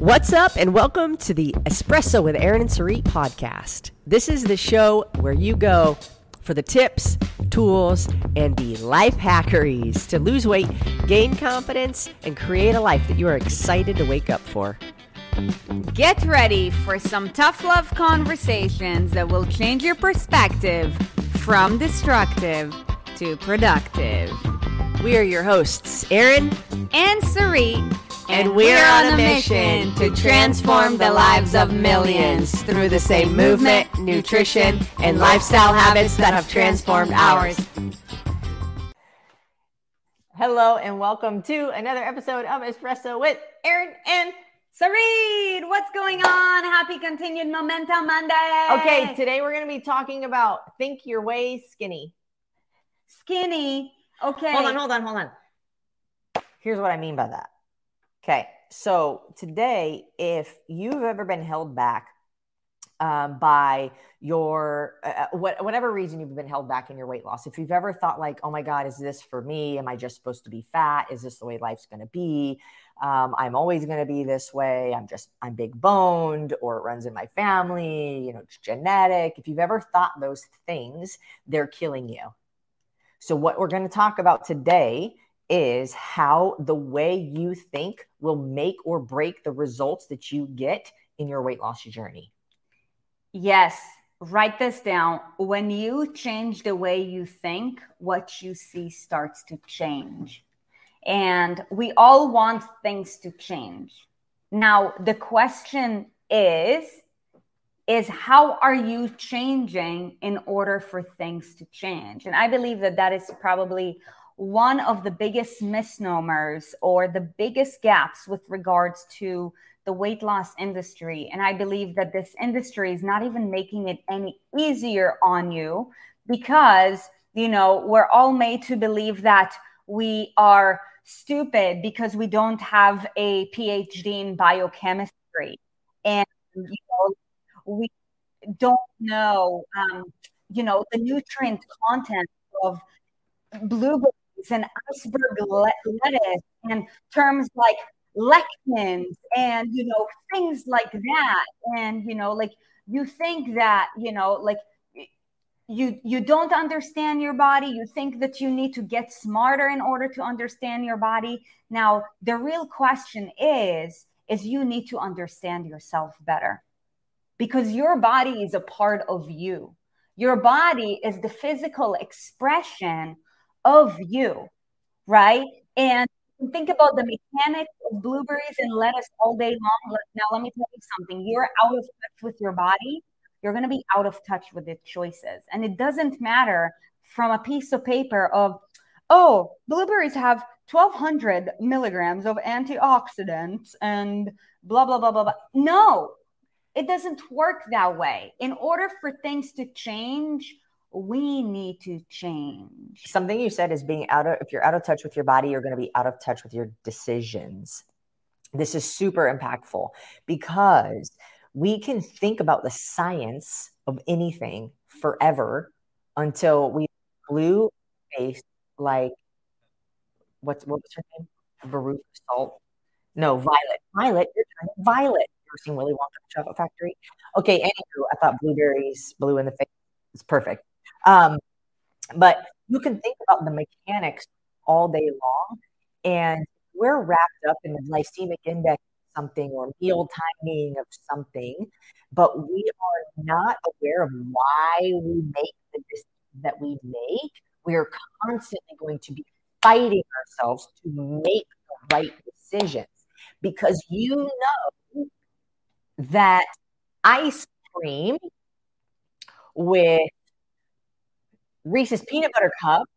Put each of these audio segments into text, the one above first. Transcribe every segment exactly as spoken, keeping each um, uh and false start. What's up, and welcome to the Espresso with Erin and Sarit podcast. This is the show where you go for the tips, tools, and the life hackeries to lose weight, gain confidence, and create a life that you are excited to wake up for. Get ready for some tough love conversations that will change your perspective from destructive to productive. We are your hosts, Erin and Sarit. And we're on a mission to transform the lives of millions through the same movement, nutrition, and lifestyle habits that have transformed ours. Hello and welcome to another episode of Espresso with Erin and Sarit. What's going on? Happy continued Momentum Monday. Okay, today we're going to be talking about Think Your Way Skinny. Skinny. Okay. Hold on, hold on, hold on. Here's what I mean by that. Okay, so today, if you've ever been held back um, by your, uh, what, whatever reason you've been held back in your weight loss, if you've ever thought like, oh my God, is this for me? Am I just supposed to be fat? Is this the way life's going to be? Um, I'm always going to be this way. I'm just, I'm big boned, or it runs in my family, you know, it's genetic. If you've ever thought those things, they're killing you. So what we're going to talk about today is how the way you think will make or break the results that you get in your weight loss journey. Yes. Write this down. When you change the way you think, what you see starts to change. And we all want things to change. Now, the question is, is how are you changing in order for things to change? And I believe that that is probably one of the biggest misnomers or the biggest gaps with regards to the weight loss industry. And I believe that this industry is not even making it any easier on you because, you know, we're all made to believe that we are stupid because we don't have a P H D in biochemistry. And, you know, we don't know, um, you know, the nutrient content of blueberries and iceberg lettuce and terms like lectins and, you know, things like that. And, you know, like you think that, you know, like you, you don't understand your body. You think that you need to get smarter in order to understand your body. Now, the real question is, is you need to understand yourself better because your body is a part of you. Your body is the physical expression of you, right? And think about the mechanics of blueberries and lettuce all day long. Now, let me tell you something. You're out of touch with your body. You're going to be out of touch with the choices. And it doesn't matter from a piece of paper of, oh, blueberries have twelve hundred milligrams of antioxidants and blah, blah, blah, blah, blah. No, it doesn't work that way. In order for things to change, we need to change. Something you said is being out of, if you're out of touch with your body, you're going to be out of touch with your decisions. This is super impactful because we can think about the science of anything forever until we blew face like, what's, what was her name? Veruca Salt. No, Violet. Violet, you're turning Violet. You've ever seen Willy Wonka Chocolate Factory? Okay, anywho, I thought blueberries, blue in the face. It's perfect. Um, but you can think about the mechanics all day long, and we're wrapped up in the glycemic index of something or meal timing of something, but we are not aware of why we make the decisions that we make. We are constantly going to be fighting ourselves to make the right decisions because you know that ice cream with Reese's Peanut Butter Cups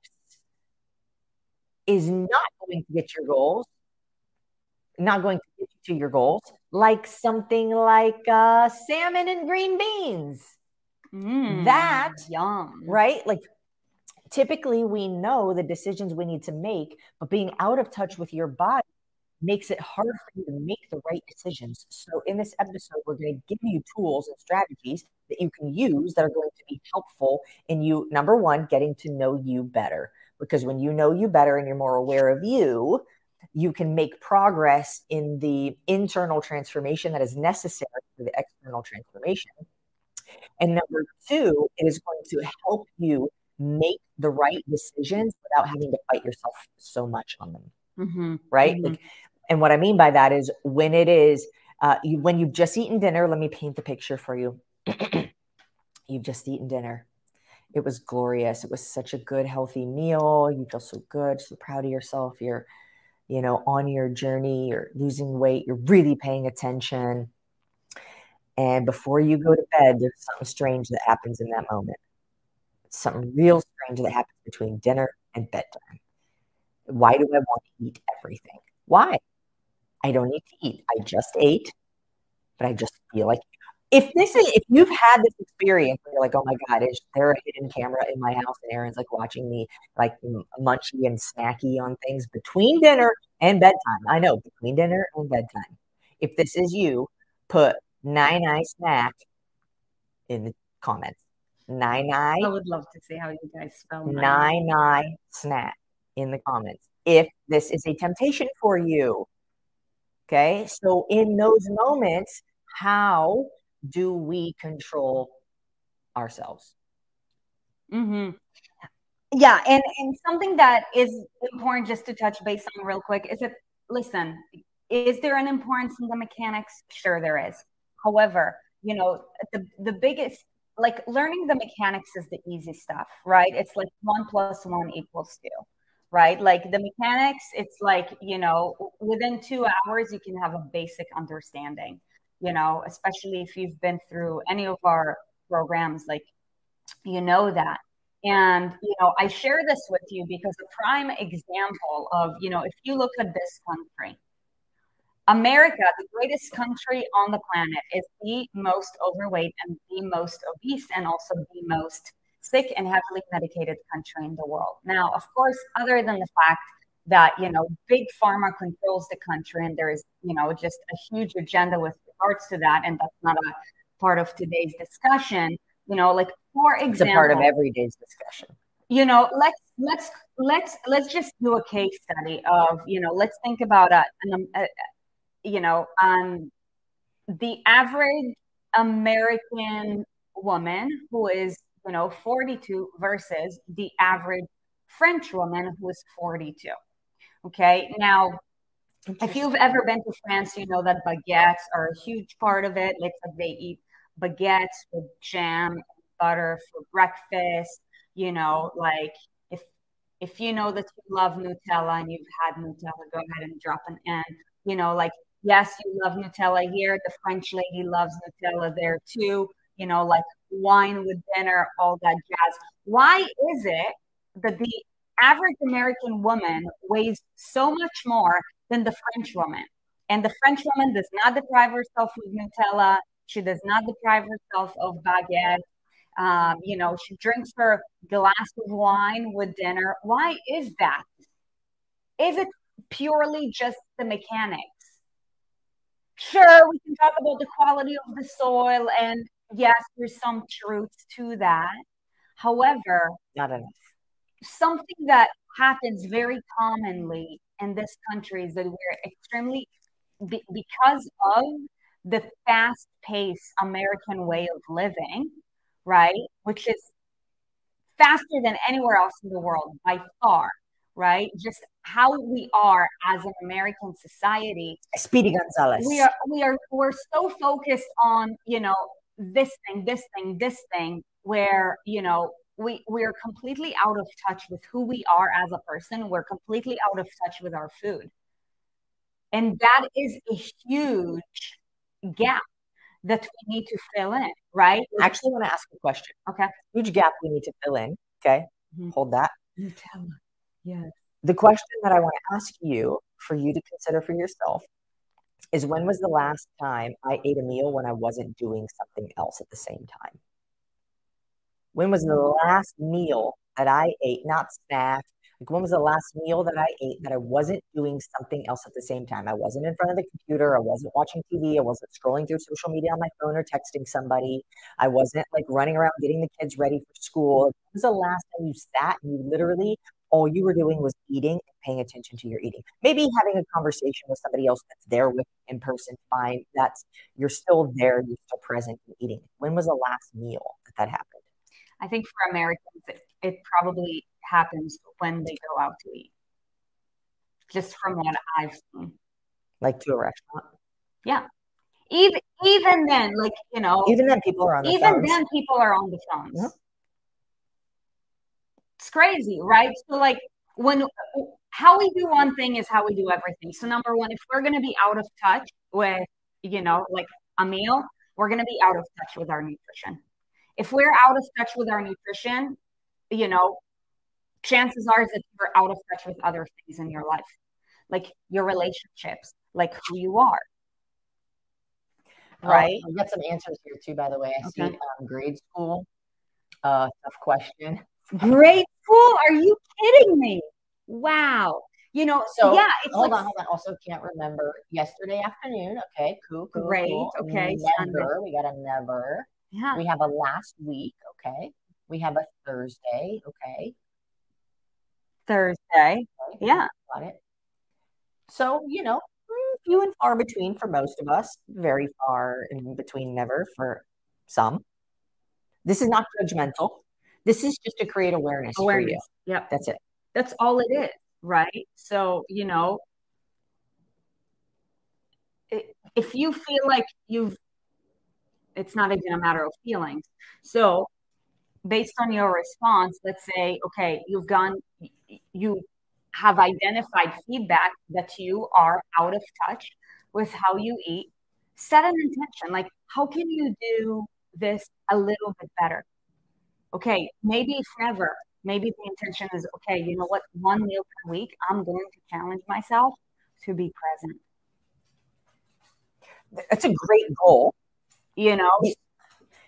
is not going to get your goals, not going to get you to your goals, like something like uh, salmon and green beans. Mm, that, yum. Right? Like typically we know the decisions we need to make, but being out of touch with your body makes it hard for you to make the right decisions. So in this episode, we're going to give you tools and strategies that you can use that are going to be helpful in you, number one, getting to know you better. Because when you know you better and you're more aware of you, you can make progress in the internal transformation that is necessary for the external transformation. And number two, it is going to help you make the right decisions without having to fight yourself so much on them. Mm-hmm. Right. Mm-hmm. Like, and what I mean by that is when it is, uh, you, when you've just eaten dinner, let me paint the picture for you. You've just eaten dinner. It was glorious. It was such a good, healthy meal. You feel so good, so proud of yourself. You're, you know, on your journey, you're losing weight, you're really paying attention. And before you go to bed, there's something strange that happens in that moment. Something real strange that happens between dinner and bedtime. Why do I want to eat everything? Why? I don't need to eat. I just ate, but I just feel like if this is, if you've had this experience where you're like, oh my God, is there a hidden camera in my house and Erin's like watching me like munchy and snacky on things between dinner and bedtime. I know, between dinner and bedtime. If this is you, put nine eye snack in the comments. Nine eye. I would love to see how you guys spell nine eye snack in the comments. If this is a temptation for you. Okay. So in those moments, how do we control ourselves? Mm-hmm. Yeah. And, and something that is important just to touch base on real quick is that, listen, is there an importance in the mechanics? Sure, there is. However, you know, the, the biggest, like learning the mechanics is the easy stuff, right? It's like one plus one equals two. Right? Like the mechanics, it's like, you know, within two hours, you can have a basic understanding, you know, especially if you've been through any of our programs, like, you know that. And, you know, I share this with you because a prime example of, you know, if you look at this country, America, the greatest country on the planet, is the most overweight and the most obese and also the most sick and heavily medicated country in the world. Now, of course, other than the fact that, you know, big pharma controls the country and there is, you know, just a huge agenda with regards to that. And that's not a part of today's discussion, you know, like, for example, it's a part of every day's discussion, you know, let's, let's, let's, let's just do a case study of, you know, let's think about, a, an, a, you know, um, the average American woman who is, you know, forty-two versus the average French woman who is forty-two. Okay. Now, if you've ever been to France, you know that baguettes are a huge part of it. It's like they eat baguettes with jam and butter for breakfast. You know, like if, if you know that you love Nutella and you've had Nutella, go ahead and drop an N, you know, like, yes, you love Nutella here. The French lady loves Nutella there too. You know, like wine with dinner, all that jazz. Why is it that the average American woman weighs so much more than the French woman? And the French woman does not deprive herself of Nutella. She does not deprive herself of baguette. Um, you know, she drinks her glass of wine with dinner. Why is that? Is it purely just the mechanics? Sure, we can talk about the quality of the soil and yes, there's some truth to that. However, not enough. Something that happens very commonly in this country is that we're extremely, because of the fast-paced American way of living, right, which is faster than anywhere else in the world by far, right? Just how we are as an American society. Speedy Gonzales. We are, we are, we're so focused on, you know, this thing, this thing, this thing, where, you know, we, we are completely out of touch with who we are as a person. We're completely out of touch with our food. And that is a huge gap that we need to fill in, right? I actually want to ask a question. Okay. Huge gap we need to fill in. Okay. Mm-hmm. Hold that. Nutella. Yes. The question that I want to ask you for you to consider for yourself is, when was the last time I ate a meal when I wasn't doing something else at the same time? When was the last meal that I ate, not snack, like when was the last meal that I ate that I wasn't doing something else at the same time? I wasn't in front of the computer. I wasn't watching T V. I wasn't scrolling through social media on my phone or texting somebody. I wasn't like running around getting the kids ready for school. When was the last time you sat and you literally all you were doing was eating and paying attention to your eating. Maybe having a conversation with somebody else that's there with in person, fine. That's, you're still there, you're still present in eating. When was the last meal that that happened? I think for Americans, it, it probably happens when they go out to eat. Just from what I've seen. Like to a restaurant? Yeah. Even even then, like, you know. Even then people are on the phones. Even then people are on the phones. Yep. It's crazy, right? So like when how we do one thing is how we do everything. So number one, if we're going to be out of touch with, you know, like a meal, we're going to be out of touch with our nutrition. If we're out of touch with our nutrition, you know, chances are that you're out of touch with other things in your life, like your relationships, like who you are. Right. Um, I've got some answers here too, by the way. I okay. see um, grade school, uh, tough question. Grade school? Are you kidding me? Wow. You know, so yeah, it's hold like, on, hold on. Also can't remember yesterday afternoon. Okay, cool, cool. Great. Cool. Okay. Never. We got a never. Yeah. We have a last week. Okay. We have a Thursday. Okay. Thursday. Okay. Yeah. Got it. So, you know, few and far between for most of us, very far in between, never for some. This is not judgmental. This is just to create awareness. Awareness. For you. Yep. That's it. That's all it is. Right. So, you know, if you feel like you've, it's not even a matter of feelings. So based on your response, let's say, okay, you've gone, you have identified feedback that you are out of touch with how you eat. Set an intention, like, how can you do this a little bit better? Okay, maybe if never, maybe the intention is, okay, you know what, one meal per week, I'm going to challenge myself to be present. That's a great goal. You know,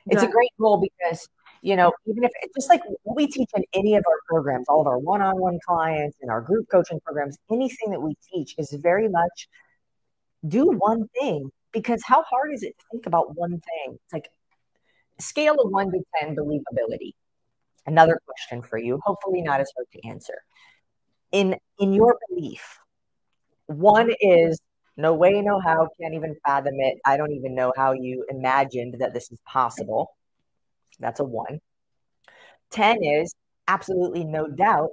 it's a great goal because, you know, even if it's just like what we teach in any of our programs, all of our one-on-one clients and our group coaching programs, anything that we teach is very much do one thing, because how hard is it to think about one thing? It's like scale of one to ten believability. Another question for you, hopefully not as hard to answer. In, in your belief, one is, no way, no how, can't even fathom it. I don't even know how you imagined that this is possible. That's a one. ten is absolutely no doubt.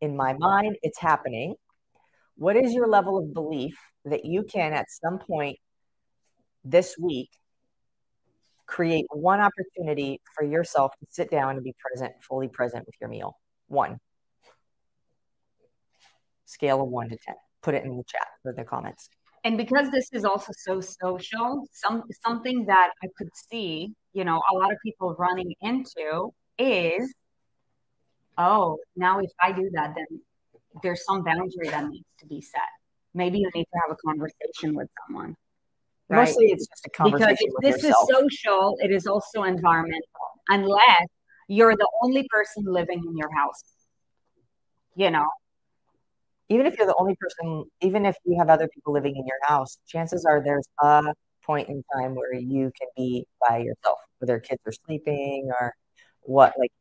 In my mind, it's happening. What is your level of belief that you can at some point this week create one opportunity for yourself to sit down and be present, fully present with your meal? One. Scale of one to ten. Put it in the chat or the comments. And because this is also so social, some something that I could see, you know, a lot of people running into is, oh, now if I do that, then there's some boundary that needs to be set. Maybe you need to have a conversation with someone. Right? Mostly it's just a conversation because if this yourself. Is social, it is also environmental, unless you're the only person living in your house, you know. Even if you're the only person, even if you have other people living in your house, chances are there's a point in time where you can be by yourself, whether kids are sleeping or what, like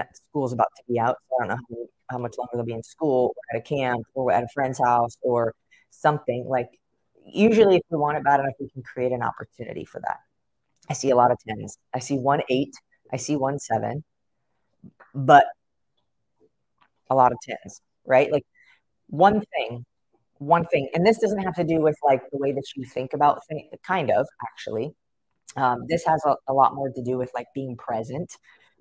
at, school's about to be out. So I don't know how, many, how much longer they'll be in school or at a camp or at a friend's house or something. Like usually if we want it bad enough, we can create an opportunity for that. I see a lot of tens. I see one eight. I see one seven, but a lot of tens, right? Like, One thing, one thing, and this doesn't have to do with like the way that you think about things, kind of, actually. Um, this has a, a lot more to do with like being present,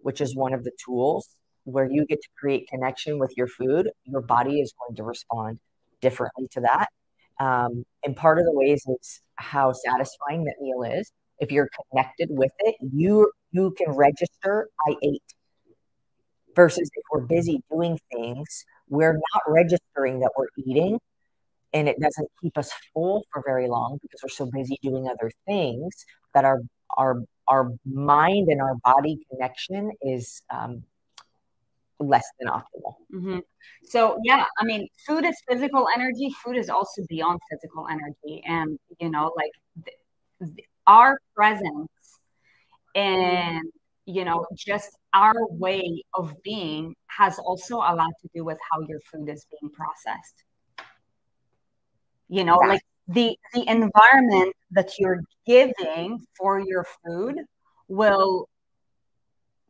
which is one of the tools where you get to create connection with your food. Your body is going to respond differently to that. Um, and part of the ways is how satisfying that meal is. If you're connected with it, you, you can register, I ate. Versus if we're busy doing things, we're not registering that we're eating, and it doesn't keep us full for very long because we're so busy doing other things that our our our mind and our body connection is um, less than optimal. Mm-hmm. So yeah, I mean, food is physical energy. Food is also beyond physical energy, and you know, like th- th- our presence and You know, just our way of being has also a lot to do with how your food is being processed. You know, yeah. like the, the environment that you're giving for your food will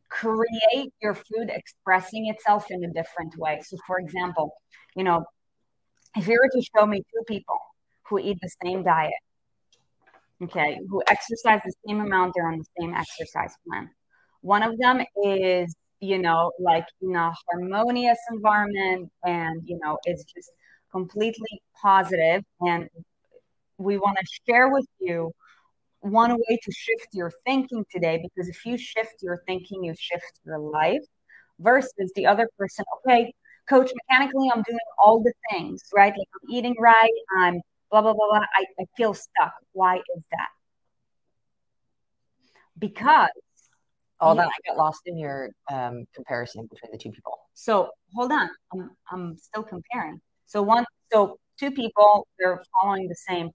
create your food expressing itself in a different way. So for example, you know, if you were to show me two people who eat the same diet, okay, who exercise the same amount, they're on the same exercise plan. One of them is, you know, like in a harmonious environment and, you know, it's just completely positive. And we want to share with you one way to shift your thinking today, because if you shift your thinking, you shift your life, versus the other person. Okay, coach, mechanically, I'm doing all the things, right? Like I'm eating right, I'm blah, blah, blah, blah. I, I feel stuck. Why is that? Because all that I got lost in your um, comparison between the two people. So hold on, I'm I'm still comparing. So one, so two people, they're following the same,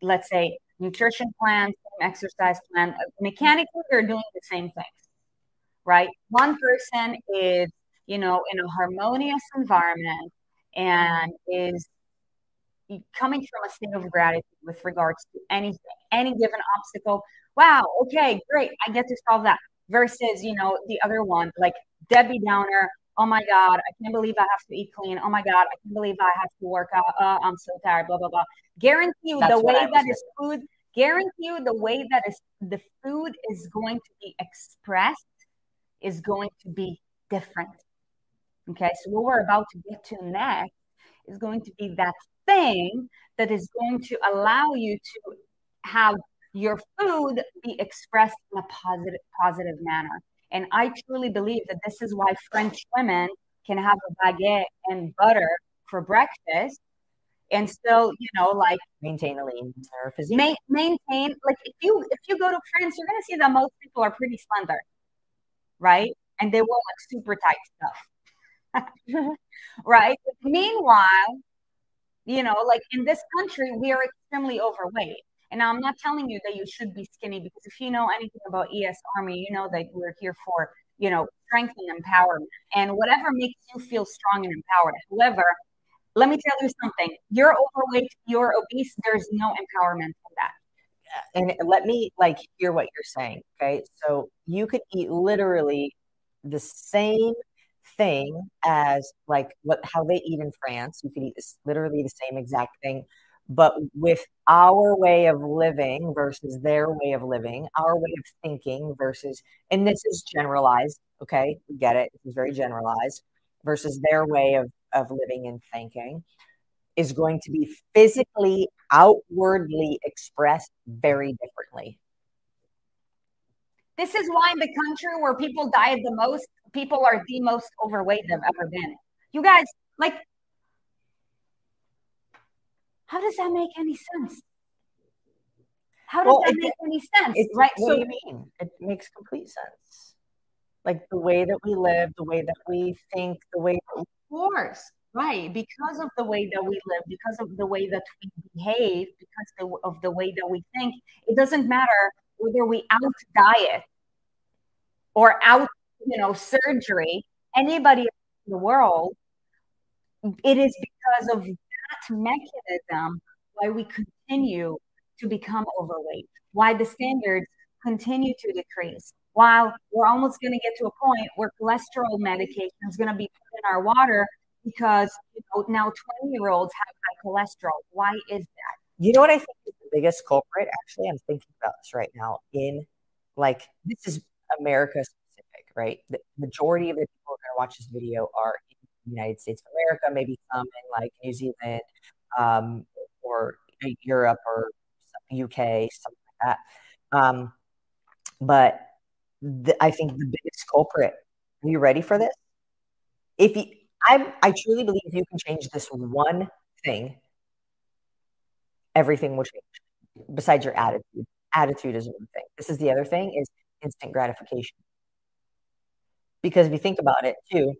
let's say, nutrition plan, same exercise plan. Mechanically, they're doing the same things, right? One person is, you know, in a harmonious environment and is coming from a state of gratitude with regards to anything, any given obstacle. Wow, okay, great, I get to solve that. Versus, you know, the other one, like Debbie Downer. Oh my God, I can't believe I have to eat clean. Oh my God, I can't believe I have to work out. Uh, I'm so tired. Blah blah blah. Guarantee you the way that is food. Guarantee you the way that is the food is going to be expressed is going to be different. Okay, so what we're about to get to next is going to be that thing that is going to allow you to have your food be expressed in a positive, positive manner. And I truly believe that this is why French women can have a baguette and butter for breakfast and still, you know, like maintain a lean physique. Ma- maintain, like if you if you go to France, you're gonna see that most people are pretty slender, right? And they wear like super tight stuff, right? But meanwhile, you know, like in this country, we are extremely overweight. And I'm not telling you that you should be skinny, because if you know anything about E S Army, you know that we're here for, you know, strength and empowerment and whatever makes you feel strong and empowered. However, let me tell you something. You're overweight, you're obese. There's no empowerment in that. And let me like hear what you're saying. Okay. So you could eat literally the same thing as like what, how they eat in France. You could eat this, literally the same exact thing, but with our way of living versus their way of living, our way of thinking versus, and this is generalized, okay, we get it, it's very generalized, versus their way of, of living and thinking is going to be physically, outwardly expressed very differently. This is why in the country where people diet the most, people are the most overweight they've ever been. You guys, like, how does that make any sense? How does well, that it, make any sense? It's, right? What so, do you mean? It makes complete sense. Like the way that we live, the way that we think, the way that we... Of course, right. Because of the way that we live, because of the way that we behave, because the, of the way that we think, it doesn't matter whether we out-diet or out, you know, surgery, anybody in the world, it is because of... mechanism why we continue to become overweight, why the standards continue to decrease, while we're almost going to get to a point where cholesterol medication is going to be put in our water because, you know, now twenty year olds have high cholesterol. Why is that? You know what I think is the biggest culprit? Actually, I'm thinking about this right now in like, this is America specific, right? The majority of the people who are going to watch this video are United States of America, maybe some in like New Zealand um, or Europe or U K, something like that. Um, but the, I think the biggest culprit. Are you ready for this? If you, I, I truly believe you can change this one thing, everything will change. Besides your attitude, attitude is one thing. This is the other thing: is instant gratification. Because if you think about it, too.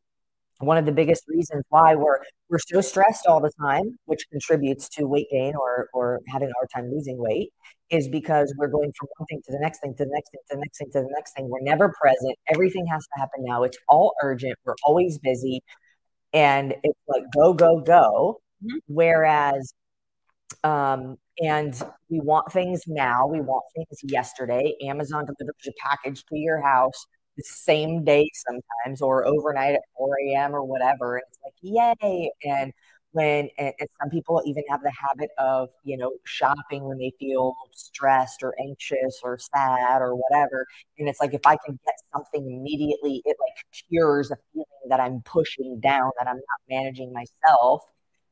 one of the biggest reasons why we're we're so stressed all the time, which contributes to weight gain or or having a hard time losing weight, is because we're going from one thing to the next thing to the next thing to the next thing to the next thing. We're never present. Everything has to happen now. It's all urgent. We're always busy, and it's like go go go. Mm-hmm. Whereas, um, and we want things now. We want things yesterday. Amazon delivers a package to your house the same day sometimes, or overnight at four a.m. or whatever. And it's like, yay. And when and some people even have the habit of, you know, shopping when they feel stressed or anxious or sad or whatever. And it's like, if I can get something immediately, it like cures a feeling that I'm pushing down, that I'm not managing myself.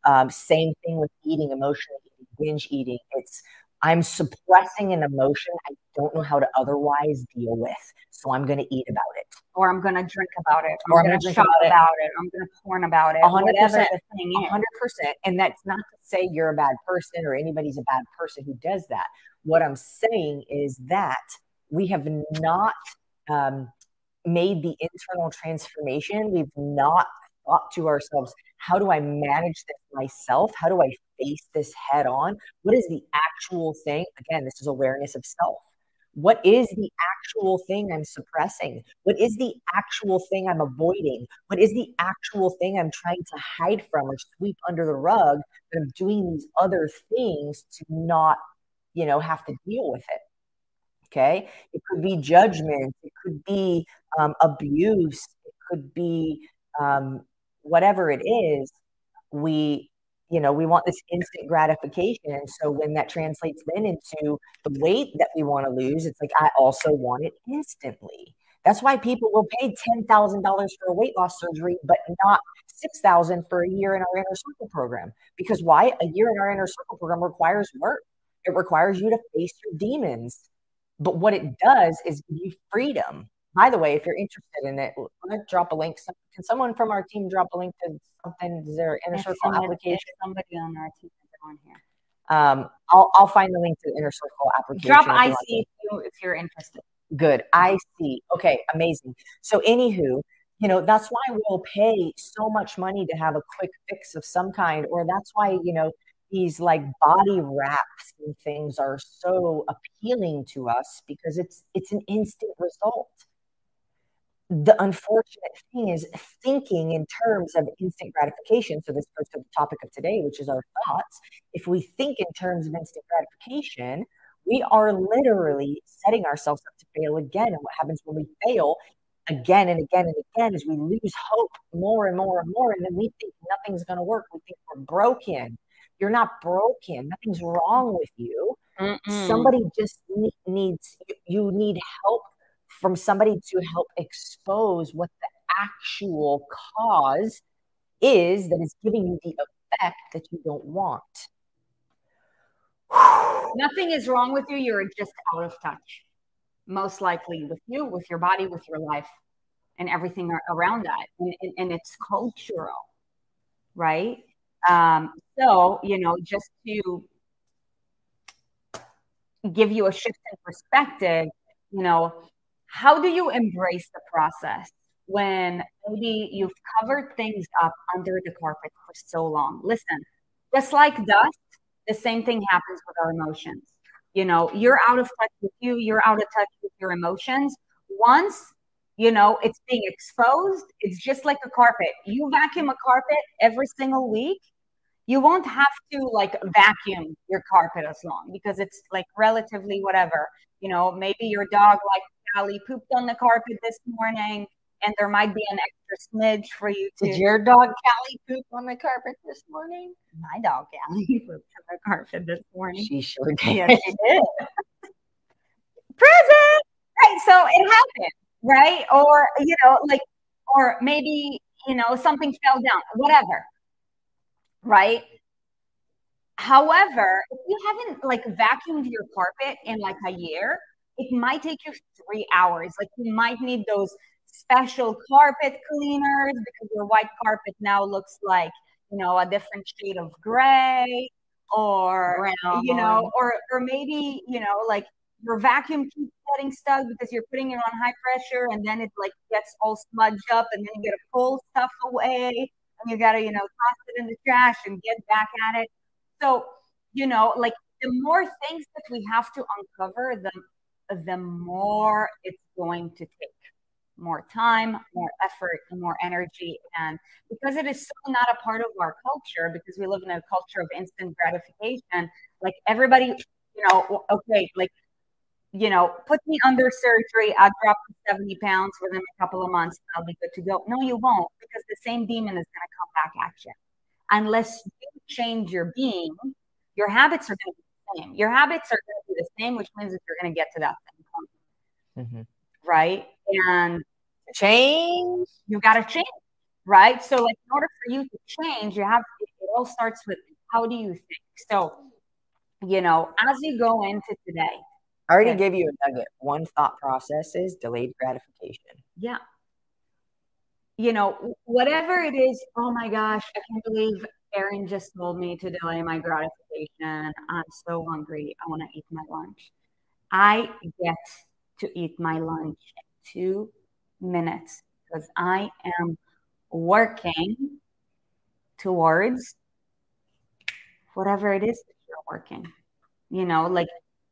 Um, same thing with eating, emotionally, binge eating. It's, I'm suppressing an emotion I don't know how to otherwise deal with, so I'm going to eat about it. Or I'm going to drink about it. Or I'm going to shop about it. about it. I'm going to porn about it. one hundred percent. one hundred percent. And that's not to say you're a bad person or anybody's a bad person who does that. What I'm saying is that we have not um, made the internal transformation. We've not thought to ourselves, how do I manage this myself? How do I face this head on? What is the actual thing? Again, this is awareness of self. What is the actual thing I'm suppressing? What is the actual thing I'm avoiding? What is the actual thing I'm trying to hide from or sweep under the rug? But I'm doing these other things to not, you know, have to deal with it. Okay. It could be judgment. It could be um, abuse. It could be um, whatever it is. We, you know, we want this instant gratification. And so when that translates then into the weight that we want to lose, it's like, I also want it instantly. That's why people will pay ten thousand dollars for a weight loss surgery, but not six thousand dollars for a year in our inner circle program. Because why? A year in our inner circle program requires work. It requires you to face your demons. But what it does is give you freedom. By the way, if you're interested in it, drop a link. Can someone from our team drop a link to something? Is there inner circle somebody, application? Somebody on our team is on here. Um, I'll I'll find the link to the inner circle application. Drop I C if, you, if you're interested. Good. I C. Okay. Amazing. So, anywho, you know, that's why we'll pay so much money to have a quick fix of some kind, or that's why, you know, these like body wraps and things are so appealing to us, because it's it's an instant result. The unfortunate thing is thinking in terms of instant gratification. So this goes to the topic of today, which is our thoughts. If we think in terms of instant gratification, we are literally setting ourselves up to fail again. And what happens when we fail again and again and again is we lose hope more and more and more. And then we think nothing's going to work. We think we're broken. You're not broken. Nothing's wrong with you. Mm-mm. Somebody just need, needs, you need help from somebody to help expose what the actual cause is that is giving you the effect that you don't want. Nothing is wrong with you. You're just out of touch, most likely, with you, with your body, with your life, and everything around that. And, and, and it's cultural, right? Um, so, you know, just to give you a shift in perspective, you know, how do you embrace the process when maybe you've covered things up under the carpet for so long? Listen, just like dust, the same thing happens with our emotions. You know, you're out of touch with you. You're out of touch with your emotions. Once, you know, it's being exposed, it's just like a carpet. You vacuum a carpet every single week. You won't have to like vacuum your carpet as long, because it's like relatively whatever. You know, maybe your dog like Allie pooped on the carpet this morning, and there might be an extra smidge for you to. Did your dog Callie poop on the carpet this morning? My dog Callie pooped on the carpet this morning. She sure did. Yes, she did. Present, right? So it happened, right? Or you know, like, or maybe you know something fell down, whatever, right? However, if you haven't like vacuumed your carpet in like a year, it might take you three hours. Like you might need those special carpet cleaners because your white carpet now looks like, you know, a different shade of gray or, brown. You know, or, or maybe, you know, like your vacuum keeps getting stuck because you're putting it on high pressure, and then it like gets all smudged up, and then you gotta pull stuff away, and you gotta, you know, toss it in the trash and get back at it. So, you know, like the more things that we have to uncover, the the more it's going to take more time, more effort, and more energy. And because it is so not a part of our culture, because we live in a culture of instant gratification, like everybody, you know, okay, like, you know, put me under surgery, I'll drop to seventy pounds within a couple of months, and I'll be good to go. No, you won't, because the same demon is going to come back at you. Unless you change your being, your habits are going to be the same. Your habits are going to be the same, which means that you're going to get to that same point. Mm-hmm. Right? And change, you got to change, right? So like in order for you to change, you have to, it all starts with how do you think? So, you know, as you go into today. I already okay. gave you a nugget. One thought process is delayed gratification. Yeah. You know, whatever it is, oh my gosh, I can't believe Erin just told me to delay my gratification. I'm so hungry. I want to eat my lunch. I get to eat my lunch in two minutes because I am working towards whatever it is that you're working. You know, like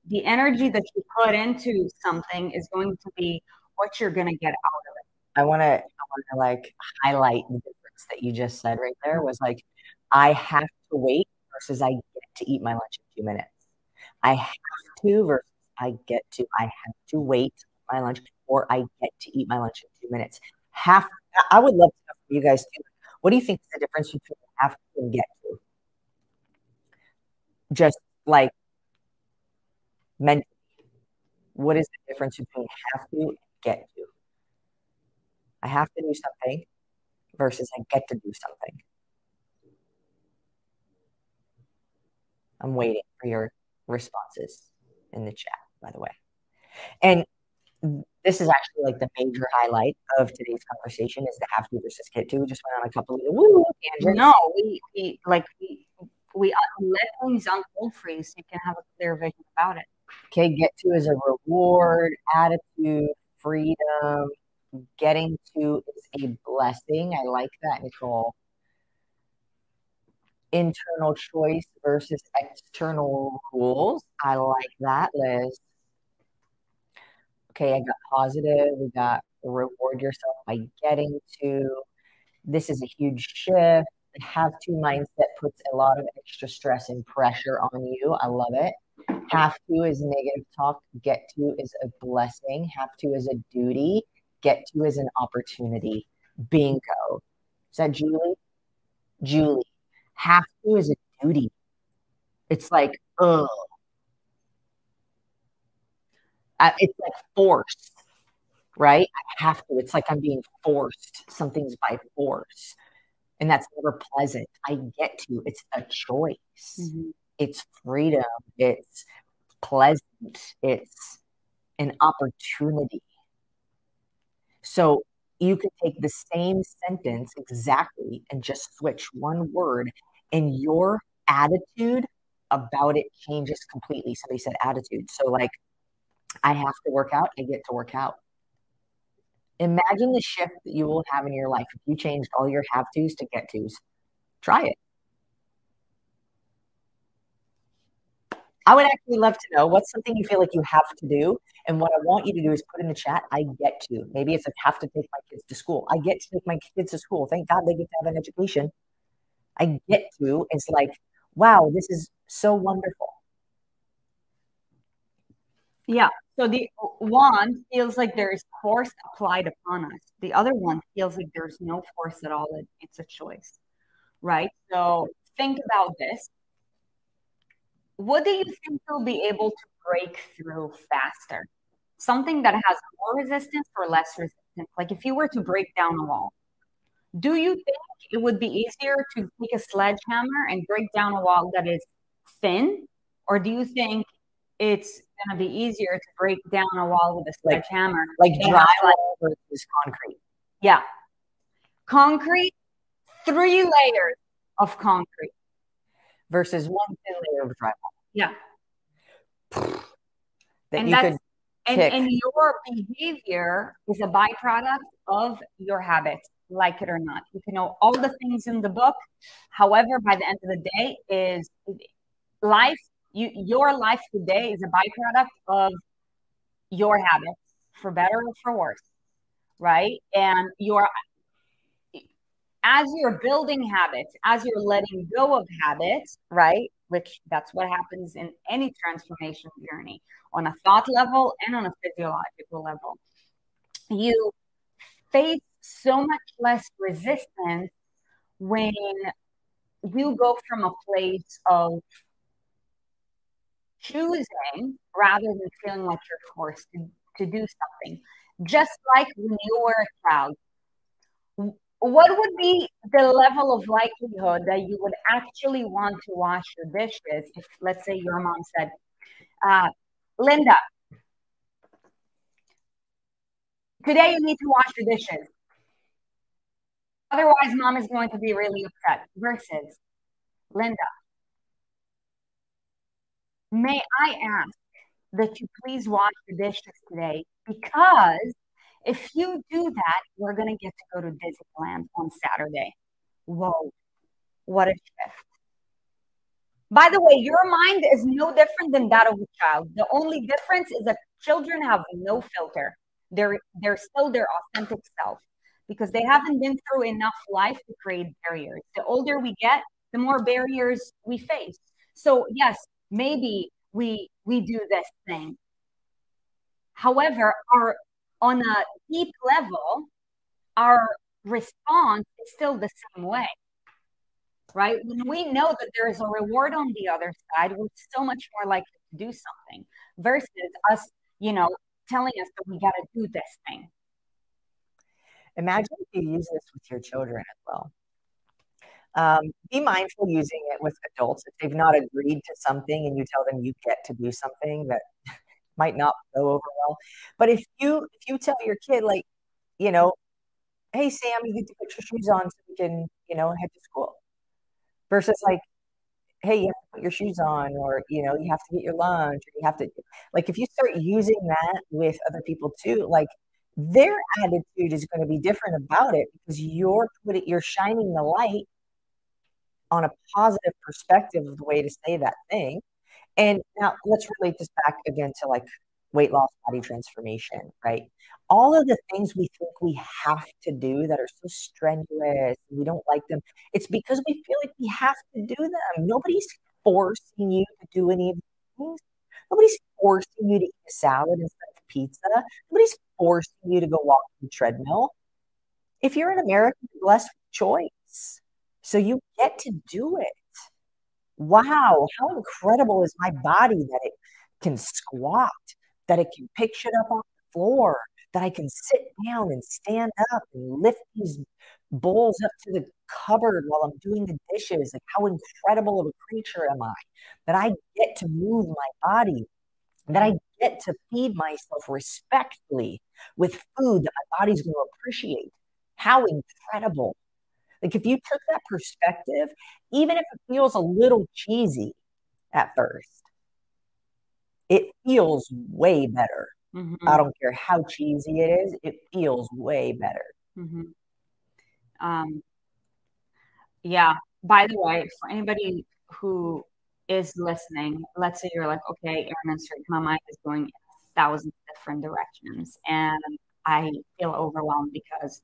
the energy that you put into something is going to be what you're going to get out of it. I want to, I want to like highlight the difference that you just said right there was like, I have to wait versus I get to eat my lunch in two minutes. I have to versus I get to, I have to wait my lunch, or I get to eat my lunch in two minutes. Half, I would love to know from you guys too. What do you think is the difference between have to and get to? Just like mentally, what is the difference between have to and get to? I have to do something versus I get to do something. I'm waiting for your responses in the chat, by the way. And this is actually like the major highlight of today's conversation is the have to versus get to. We just went on a couple of the woo tangents. No, we, we like we, we let things unfold for you so you can have a clear vision about it. Okay, get to is a reward, attitude, freedom. Getting to is a blessing. I like that, Nicole. Internal choice versus external rules. I like that, Liz. Okay, I got positive. We got reward yourself by getting to. This is a huge shift. The have to mindset puts a lot of extra stress and pressure on you. I love it. Have to is negative talk. Get to is a blessing. Have to is a duty. Get to is an opportunity. Bingo. Is that Julie? Julie. Have to is a duty. It's like, oh. It's like forced, right? I have to. It's like I'm being forced. Something's by force. And that's never pleasant. I get to. It's a choice. Mm-hmm. It's freedom. It's pleasant. It's an opportunity. So you could take the same sentence exactly and just switch one word, and your attitude about it changes completely. Somebody said attitude. So like, I have to work out. I get to work out. Imagine the shift that you will have in your life if you changed all your have tos to get tos. Try it. I would actually love to know what's something you feel like you have to do. And what I want you to do is put in the chat, I get to. Maybe it's I have to take my kids to school. I get to take my kids to school. Thank God they get to have an education. I get to is like, wow, this is so wonderful. Yeah. So the one feels like there is force applied upon us. The other one feels like there's no force at all. It's a choice, right? So think about this. What do you think you'll be able to break through faster? Something that has more resistance or less resistance? Like if you were to break down a wall, do you think it would be easier to take a sledgehammer and break down a wall that is thin? Or do you think it's going to be easier to break down a wall with a sledgehammer? Like, like dry wall versus concrete. Yeah. Concrete, three layers of concrete. Versus one thin layer of drywall. Yeah. That and you that's, could And, and your behavior is a byproduct of your habits, like it or not. You can know all the things in the book. However, by the end of the day is life. You, your life today is a byproduct of your habits, for better or for worse, right? And your as you're building habits, as you're letting go of habits, right? Which that's what happens in any transformation journey, on a thought level and on a physiological level. You face so much less resistance when you go from a place of choosing rather than feeling like you're forced to, to do something. Just like when you were a child, what would be the level of likelihood that you would actually want to wash your dishes if, let's say, your mom said, uh, Linda, today you need to wash your dishes. Otherwise, mom is going to be really upset. Versus, Linda, may I ask that you please wash the dishes today? Because if you do that, we're going to get to go to Disneyland on Saturday. Whoa, what a shift. By the way, your mind is no different than that of a child. The only difference is that children have no filter. They're, they're still their authentic self because they haven't been through enough life to create barriers. The older we get, the more barriers we face. So yes, maybe we, we do this thing. However, our on a deep level, our response is still the same way, right? When we know that there is a reward on the other side, we're so much more likely to do something versus us, you know, telling us that we got to do this thing. Imagine if you use this with your children as well. Um, be mindful using it with adults. If they've not agreed to something and you tell them you get to do something that might not go over well. But if you if you tell your kid, like, you know, hey, Sam, you need to put your shoes on so we can, you know, head to school. Versus like, hey, you have to put your shoes on, or, you know, you have to get your lunch, or you have to, like, if you start using that with other people too, like, their attitude is going to be different about it because you're putting, you're shining the light on a positive perspective of the way to say that thing. And now let's relate this back again to like weight loss, body transformation, right? All of the things we think we have to do that are so strenuous, we don't like them. It's because we feel like we have to do them. Nobody's forcing you to do any of these things. Nobody's forcing you to eat a salad instead of pizza. Nobody's forcing you to go walk on the treadmill. If you're an American, you're blessed with choice. So you get to do it. Wow, how incredible is my body that it can squat, that it can pick shit up off the floor, that I can sit down and stand up and lift these bowls up to the cupboard while I'm doing the dishes. Like, how incredible of a creature am I that I get to move my body, that I get to feed myself respectfully with food that my body's going to appreciate. How incredible. Like, if you took that perspective, even if it feels a little cheesy at first, it feels way better. Mm-hmm. I don't care how cheesy it is. It feels way better. Mm-hmm. Um, yeah. By the way, for anybody who is listening, let's say you're like, okay, Erin and Sarit, my mind is going a thousand different directions and I feel overwhelmed because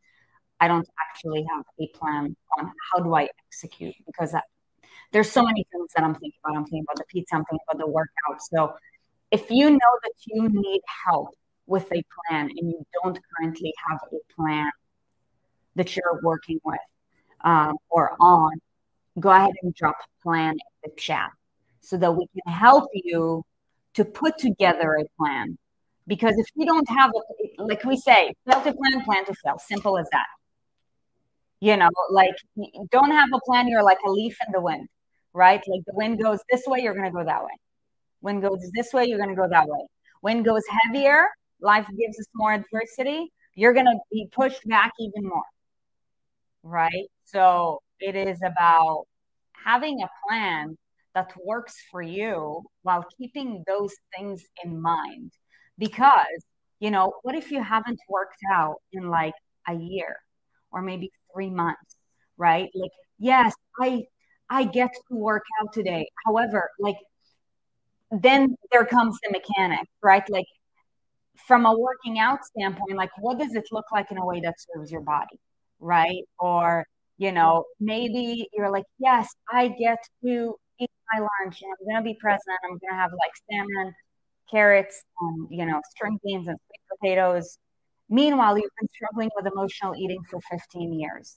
I don't actually have a plan on how do I execute, because I, there's so many things that I'm thinking about. I'm thinking about the pizza, I'm thinking about the workout. So if you know that you need help with a plan and you don't currently have a plan that you're working with um, or on, go ahead and drop plan in the chat so that we can help you to put together a plan. Because if you don't have, a, like we say, fail to plan, plan to fail. Simple as that. You know, like, don't have a plan. You're like a leaf in the wind, right? Like the wind goes this way, you're going to go that way. Wind goes this way, you're going to go that way. Wind goes heavier. Life gives us more adversity. You're going to be pushed back even more, right? So it is about having a plan that works for you while keeping those things in mind. Because, you know, what if you haven't worked out in like a year or maybe three months, right? Like, yes, I, I get to work out today. However, like, then there comes the mechanic, right? Like, from a working out standpoint, like, what does it look like in a way that serves your body, right? Or, you know, maybe you're like, yes, I get to eat my lunch and I'm going to be present. I'm going to have like salmon, carrots, and, you know, string beans and sweet potatoes. Meanwhile, you've been struggling with emotional eating for fifteen years.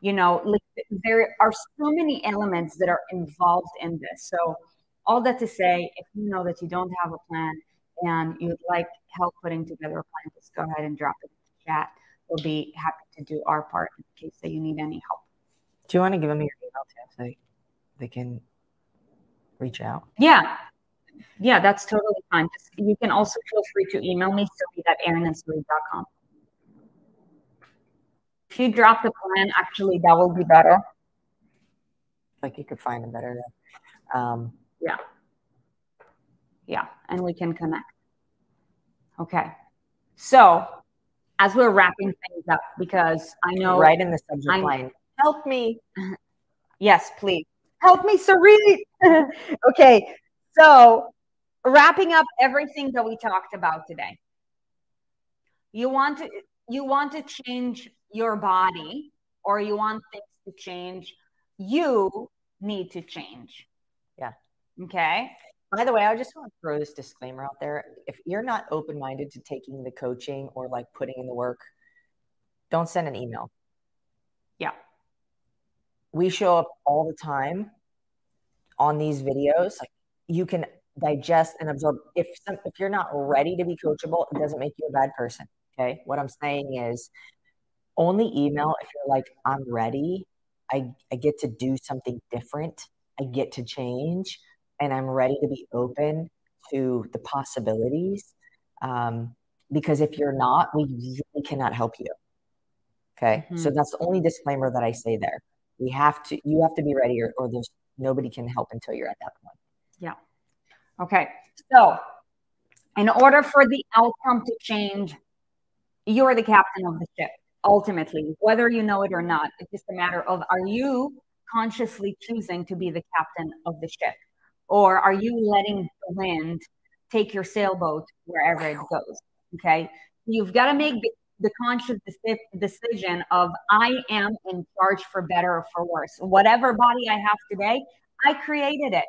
You know, like, there are so many elements that are involved in this. So all that to say, if you know that you don't have a plan and you'd like help putting together a plan, just go ahead and drop it in the chat. We'll be happy to do our part in case that you need any help. Do you want to give them your email too so they, they can reach out? Yeah. Yeah, that's totally fine. Just, you can also feel free to email me, Sarit at erin and sarit dot com. If you drop the plan, actually, that will be better. Like, you could find a better. Um, yeah. Yeah, and we can connect. Okay. So, as we're wrapping things up, because I know. Right in the subject I'm, line. Help me. Yes, please. Help me, Sarit. Okay. So, wrapping up everything that we talked about today. You want to you want to change your body, or you want things to change, you need to change. Yeah. Okay. By the way, I just want to throw this disclaimer out there. If you're not open-minded to taking the coaching or like putting in the work, don't send an email. Yeah. We show up all the time on these videos. Like, you can digest and absorb. If some, if you're not ready to be coachable, it doesn't make you a bad person. Okay. What I'm saying is, only email if you're like, I'm ready. I, I get to do something different. I get to change, and I'm ready to be open to the possibilities. Um, because if you're not, we really cannot help you. Okay. Mm-hmm. So that's the only disclaimer that I say there. We have to, you have to be ready, or, or there's nobody can help until you're at that point. Yeah. Okay. So in order for the outcome to change, you're the captain of the ship, ultimately, whether you know it or not. It's just a matter of, are you consciously choosing to be the captain of the ship? Or are you letting the wind take your sailboat wherever it goes? Okay. You've got to make the, the conscious decision of, I am in charge, for better or for worse. Whatever body I have today, I created it.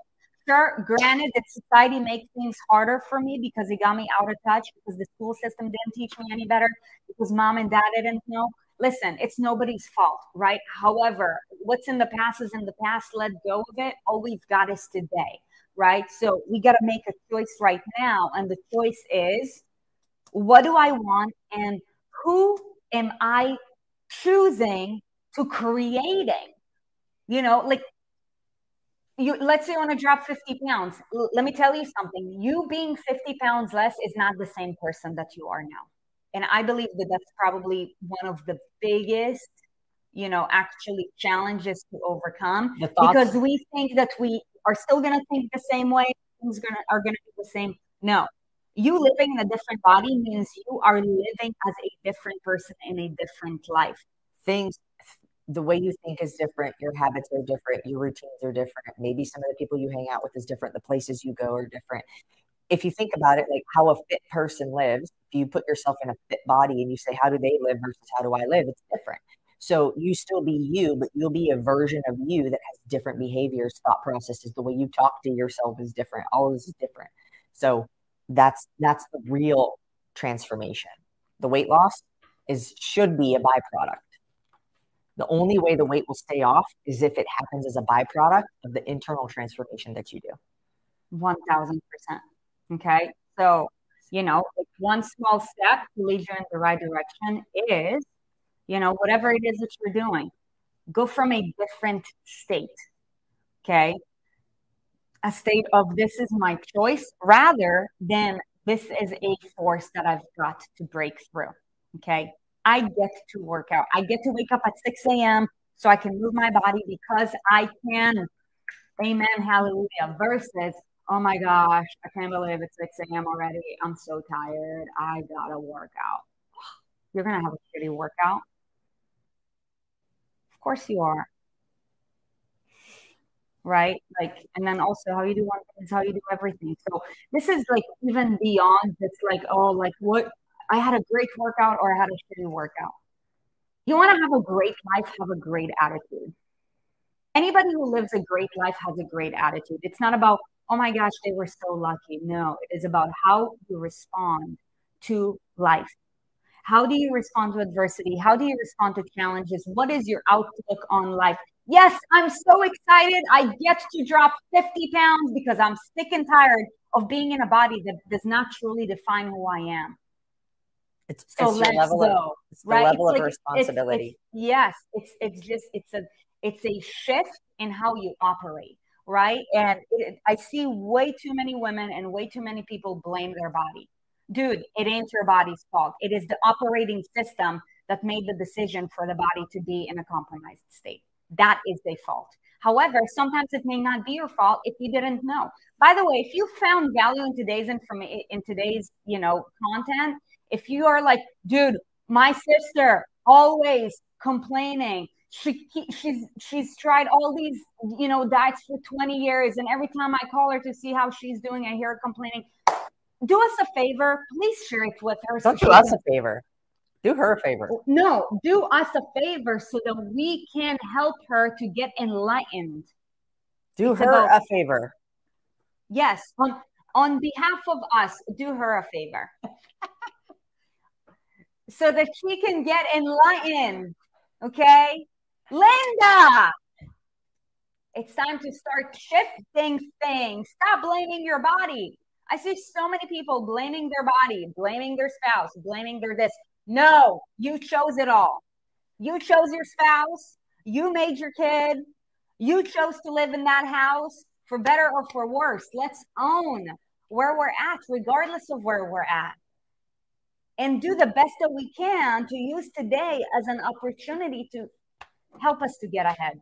Sure, granted that society makes things harder for me because it got me out of touch, because the school system didn't teach me any better, because mom and dad didn't know. Listen, it's nobody's fault, right? However, what's in the past is in the past. Let go of it. All we've got is today, right? So we got to make a choice right now. And the choice is, what do I want? And who am I choosing to creating? You know, like, You, let's say you want to drop fifty pounds. L- let me tell you something. You being fifty pounds less is not the same person that you are now. And I believe that that's probably one of the biggest, you know, actually challenges to overcome, because we think that we are still going to think the same way. Things gonna, are going to be the same. No, you living in a different body means you are living as a different person in a different life. Things The way you think is different. Your habits are different. Your routines are different. Maybe some of the people you hang out with is different. The places you go are different. If you think about it, like how a fit person lives, if you put yourself in a fit body and you say, how do they live versus how do I live? It's different. So you still be you, but you'll be a version of you that has different behaviors, thought processes. The way you talk to yourself is different. All of this is different. So that's, that's the real transformation. The weight loss is, should be a byproduct. The only way the weight will stay off is if it happens as a byproduct of the internal transformation that you do. one thousand percent. Okay. So, you know, like one small step to lead you in the right direction is, you know, whatever it is that you're doing, go from a different state. Okay. A state of, this is my choice, rather than this is a force that I've got to break through. Okay. I get to work out. I get to wake up at six a.m. so I can move my body because I can. Amen. Hallelujah. Versus, oh my gosh, I can't believe it's six a.m. already. I'm so tired. I gotta work out. You're gonna have a shitty workout. Of course you are. Right? Like, and then also how you do one thing is how you do everything. So this is like even beyond this, like, oh, like what, I had a great workout or I had a shitty workout. You want to have a great life, have a great attitude. Anybody who lives a great life has a great attitude. It's not about, oh my gosh, they were so lucky. No, it is about how you respond to life. How do you respond to adversity? How do you respond to challenges? What is your outlook on life? Yes, I'm so excited. I get to drop fifty pounds because I'm sick and tired of being in a body that does not truly define who I am. It's, so it's let's level go. Of, it's the right? level it's of like, responsibility. It's, it's, yes, it's it's just it's a it's a shift in how you operate, right? And it, I see way too many women and way too many people blame their body. Dude, it ain't your body's fault. It is the operating system that made the decision for the body to be in a compromised state. That is their fault. However, sometimes it may not be your fault if you didn't know. By the way, if you found value in today's information, in today's, you know, content, if you are like, dude, my sister always complaining. She she's she's tried all these, you know, diets for twenty years, and every time I call her to see how she's doing, I hear her complaining. Do us a favor, please share it with her. Don't do us a favor. Do her a favor. No, do us a favor so that we can help her to get enlightened. Do her a favor. Yes. On, on behalf of us, do her a favor. So that she can get enlightened. Okay? Linda! It's time to start shifting things. Stop blaming your body. I see so many people blaming their body, blaming their spouse, blaming their this. No, you chose it all. You chose your spouse. You made your kid. You chose to live in that house for better or for worse. Let's own where we're at, regardless of where we're at. And do the best that we can to use today as an opportunity to help us to get ahead.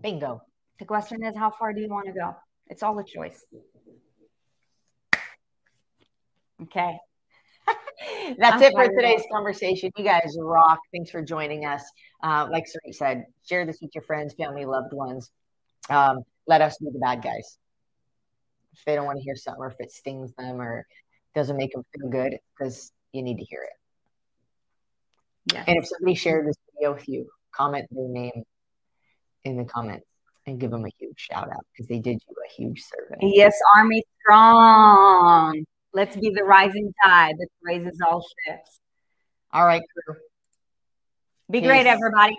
Bingo. The question is, how far do you want to go? It's all a choice. Okay. That's I'm it for today's conversation. You guys rock. Thanks for joining us. Uh, like Sarit said, share this with your friends, family, loved ones. Um, let us be the bad guys. If they don't want to hear something or if it stings them or doesn't make them feel good, because you need to hear it. Yes. And if somebody shared this video with you, comment their name in the comments. And give them a huge shout out because they did you a huge service. Yes, Army strong. Let's be the rising tide that raises all ships. All right, crew. Be Peace. Great, everybody.